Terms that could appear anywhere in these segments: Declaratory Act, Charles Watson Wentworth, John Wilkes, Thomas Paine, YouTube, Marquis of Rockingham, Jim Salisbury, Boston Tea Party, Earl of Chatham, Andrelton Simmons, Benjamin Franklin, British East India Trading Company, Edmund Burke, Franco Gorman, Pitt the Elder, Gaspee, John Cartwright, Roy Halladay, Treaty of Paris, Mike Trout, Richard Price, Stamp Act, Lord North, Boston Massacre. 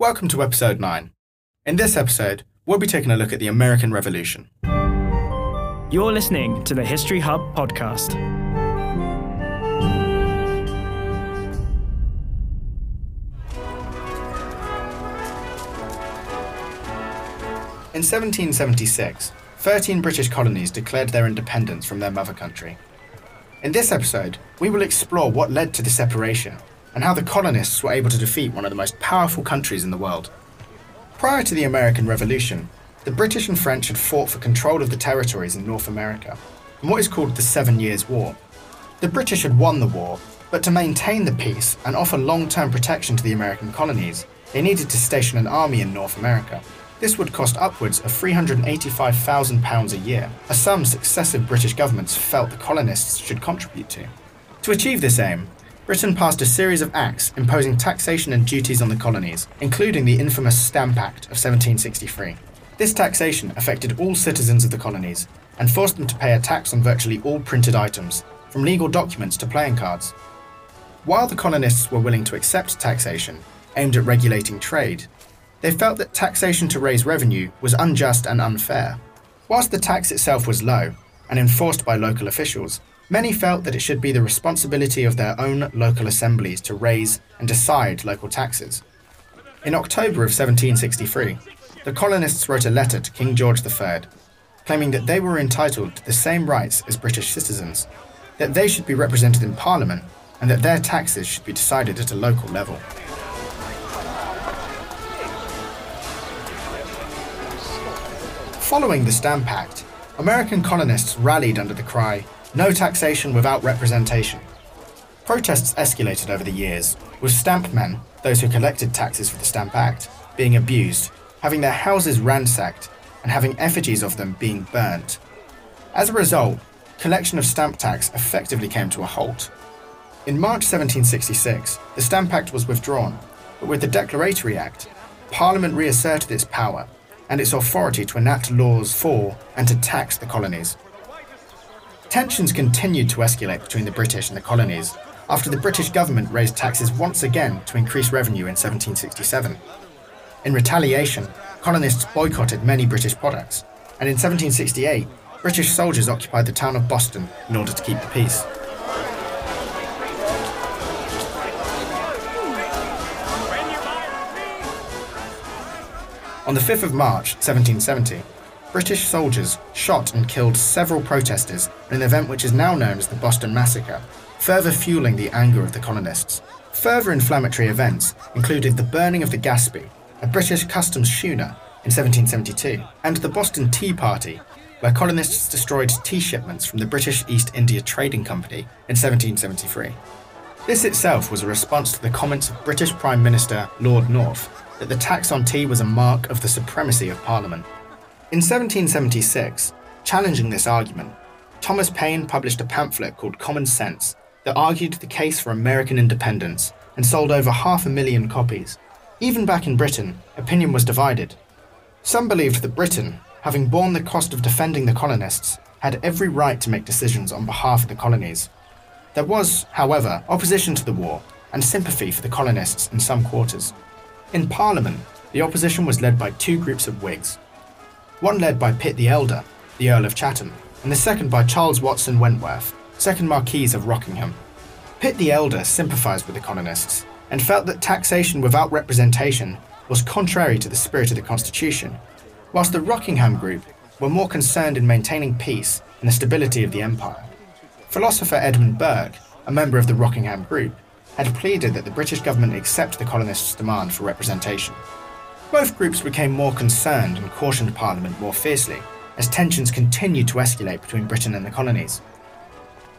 Welcome to episode 9. In this episode, we'll be taking a look at the American Revolution. You're listening to the History Hub podcast. In 1776, 13 British colonies declared their independence from their mother country. In this episode, we will explore what led to the separation and how the colonists were able to defeat one of the most powerful countries in the world. Prior to the American Revolution, the British and French had fought for control of the territories in North America in what is called the 7 Years' War. The British had won the war, but to maintain the peace and offer long-term protection to the American colonies, they needed to station an army in North America. This would cost upwards of £385,000 a year, a sum successive British governments felt the colonists should contribute to. To achieve this aim, Britain passed a series of acts imposing taxation and duties on the colonies, including the infamous Stamp Act of 1763. This taxation affected all citizens of the colonies and forced them to pay a tax on virtually all printed items, from legal documents to playing cards. While the colonists were willing to accept taxation, aimed at regulating trade, they felt that taxation to raise revenue was unjust and unfair. Whilst the tax itself was low and enforced by local officials, many felt that it should be the responsibility of their own local assemblies to raise and decide local taxes. In October of 1763, the colonists wrote a letter to King George III, claiming that they were entitled to the same rights as British citizens, that they should be represented in Parliament, and that their taxes should be decided at a local level. Following the Stamp Act, American colonists rallied under the cry, "No taxation without representation." Protests escalated over the years, with stamp men, those who collected taxes for the Stamp Act, being abused, having their houses ransacked, and having effigies of them being burnt. As a result, collection of stamp tax effectively came to a halt. In March 1766, the Stamp Act was withdrawn, but with the Declaratory Act, Parliament reasserted its power and its authority to enact laws for and to tax the colonies. Tensions continued to escalate between the British and the colonies after the British government raised taxes once again to increase revenue in 1767. In retaliation, colonists boycotted many British products, and in 1768, British soldiers occupied the town of Boston in order to keep the peace. On the 5th of March, 1770, British soldiers shot and killed several protesters in an event which is now known as the Boston Massacre, further fueling the anger of the colonists. Further inflammatory events included the burning of the Gaspee, a British customs schooner, in 1772, and the Boston Tea Party, where colonists destroyed tea shipments from the British East India Trading Company in 1773. This itself was a response to the comments of British Prime Minister Lord North that the tax on tea was a mark of the supremacy of Parliament. In 1776, challenging this argument, Thomas Paine published a pamphlet called Common Sense that argued the case for American independence and sold over 500,000 copies. Even back in Britain, opinion was divided. Some believed that Britain, having borne the cost of defending the colonists, had every right to make decisions on behalf of the colonies. There was, however, opposition to the war and sympathy for the colonists in some quarters. In Parliament, the opposition was led by two groups of Whigs. One led by Pitt the Elder, the Earl of Chatham, and the second by Charles Watson Wentworth, 2nd Marquis of Rockingham. Pitt the Elder sympathised with the colonists and felt that taxation without representation was contrary to the spirit of the Constitution, whilst the Rockingham group were more concerned in maintaining peace and the stability of the empire. Philosopher Edmund Burke, a member of the Rockingham group, had pleaded that the British government accept the colonists' demand for representation. Both groups became more concerned and cautioned Parliament more fiercely, as tensions continued to escalate between Britain and the colonies.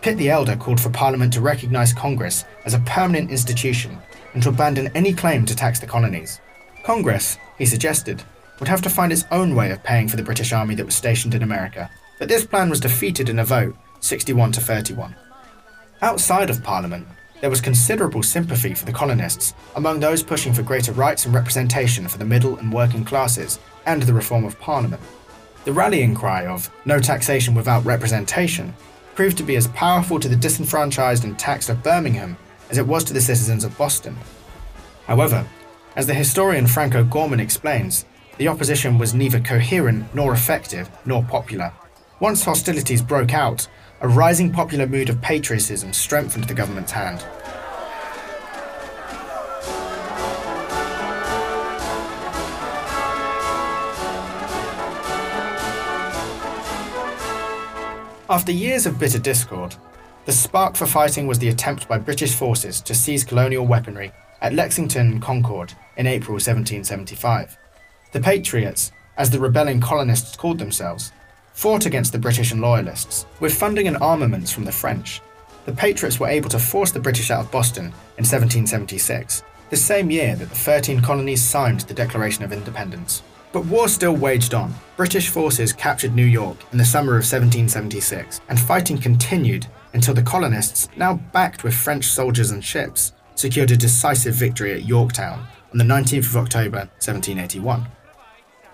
Pitt the Elder called for Parliament to recognise Congress as a permanent institution and to abandon any claim to tax the colonies. Congress, he suggested, would have to find its own way of paying for the British army that was stationed in America, but this plan was defeated in a vote, 61-31. Outside of Parliament, there was considerable sympathy for the colonists among those pushing for greater rights and representation for the middle and working classes and the reform of Parliament. The rallying cry of "no taxation without representation" proved to be as powerful to the disenfranchised and taxed of Birmingham as it was to the citizens of Boston. However, As the historian Franco Gorman explains, the opposition was neither coherent nor effective nor popular. Once hostilities broke out, a rising popular mood of patriotism strengthened the government's hand. After years of bitter discord, the spark for fighting was the attempt by British forces to seize colonial weaponry at Lexington and Concord in April 1775. The Patriots, as the rebelling colonists called themselves, fought against the British and Loyalists. With funding and armaments from the French, the Patriots were able to force the British out of Boston in 1776, the same year that the 13 colonies signed the Declaration of Independence. But war still waged on. British forces captured New York in the summer of 1776, and fighting continued until the colonists, now backed with French soldiers and ships, secured a decisive victory at Yorktown on the 19th of October, 1781.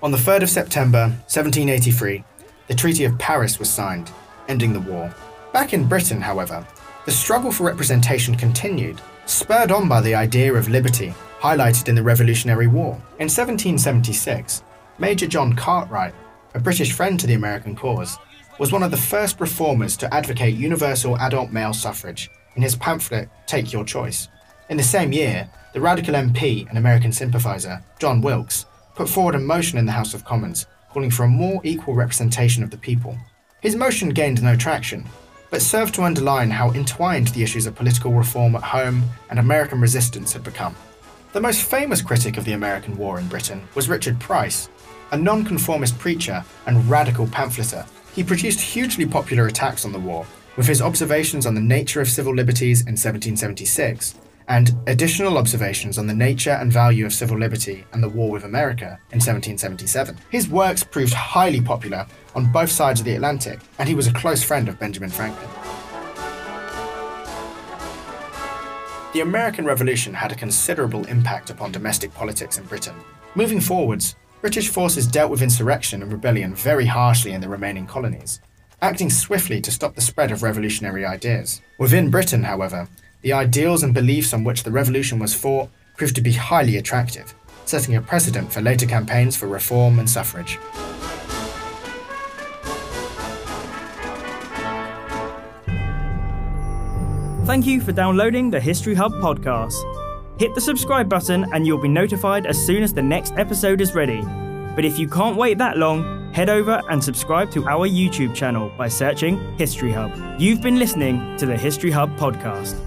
On the 3rd of September, 1783, the Treaty of Paris was signed, ending the war. Back in Britain, however, the struggle for representation continued, spurred on by the idea of liberty highlighted in the Revolutionary War. In 1776, Major John Cartwright, a British friend to the American cause, was one of the first reformers to advocate universal adult male suffrage in his pamphlet, Take Your Choice. In the same year, the radical MP and American sympathiser, John Wilkes, put forward a motion in the House of Commons calling for a more equal representation of the people. His motion gained no traction, but served to underline how entwined the issues of political reform at home and American resistance had become. The most famous critic of the American war in Britain was Richard Price, a nonconformist preacher and radical pamphleter. He produced hugely popular attacks on the war, with his observations on the nature of civil liberties in 1776, and additional observations on the nature and value of civil liberty and the war with America in 1777. His works proved highly popular on both sides of the Atlantic, and he was a close friend of Benjamin Franklin. The American Revolution had a considerable impact upon domestic politics in Britain. Moving forwards, British forces dealt with insurrection and rebellion very harshly in the remaining colonies, acting swiftly to stop the spread of revolutionary ideas. Within Britain, however, the ideals and beliefs on which the revolution was fought proved to be highly attractive, setting a precedent for later campaigns for reform and suffrage. Thank you for downloading the History Hub podcast. Hit the subscribe button and you'll be notified as soon as the next episode is ready. But if you can't wait that long, head over and subscribe to our YouTube channel by searching History Hub. You've been listening to the History Hub podcast.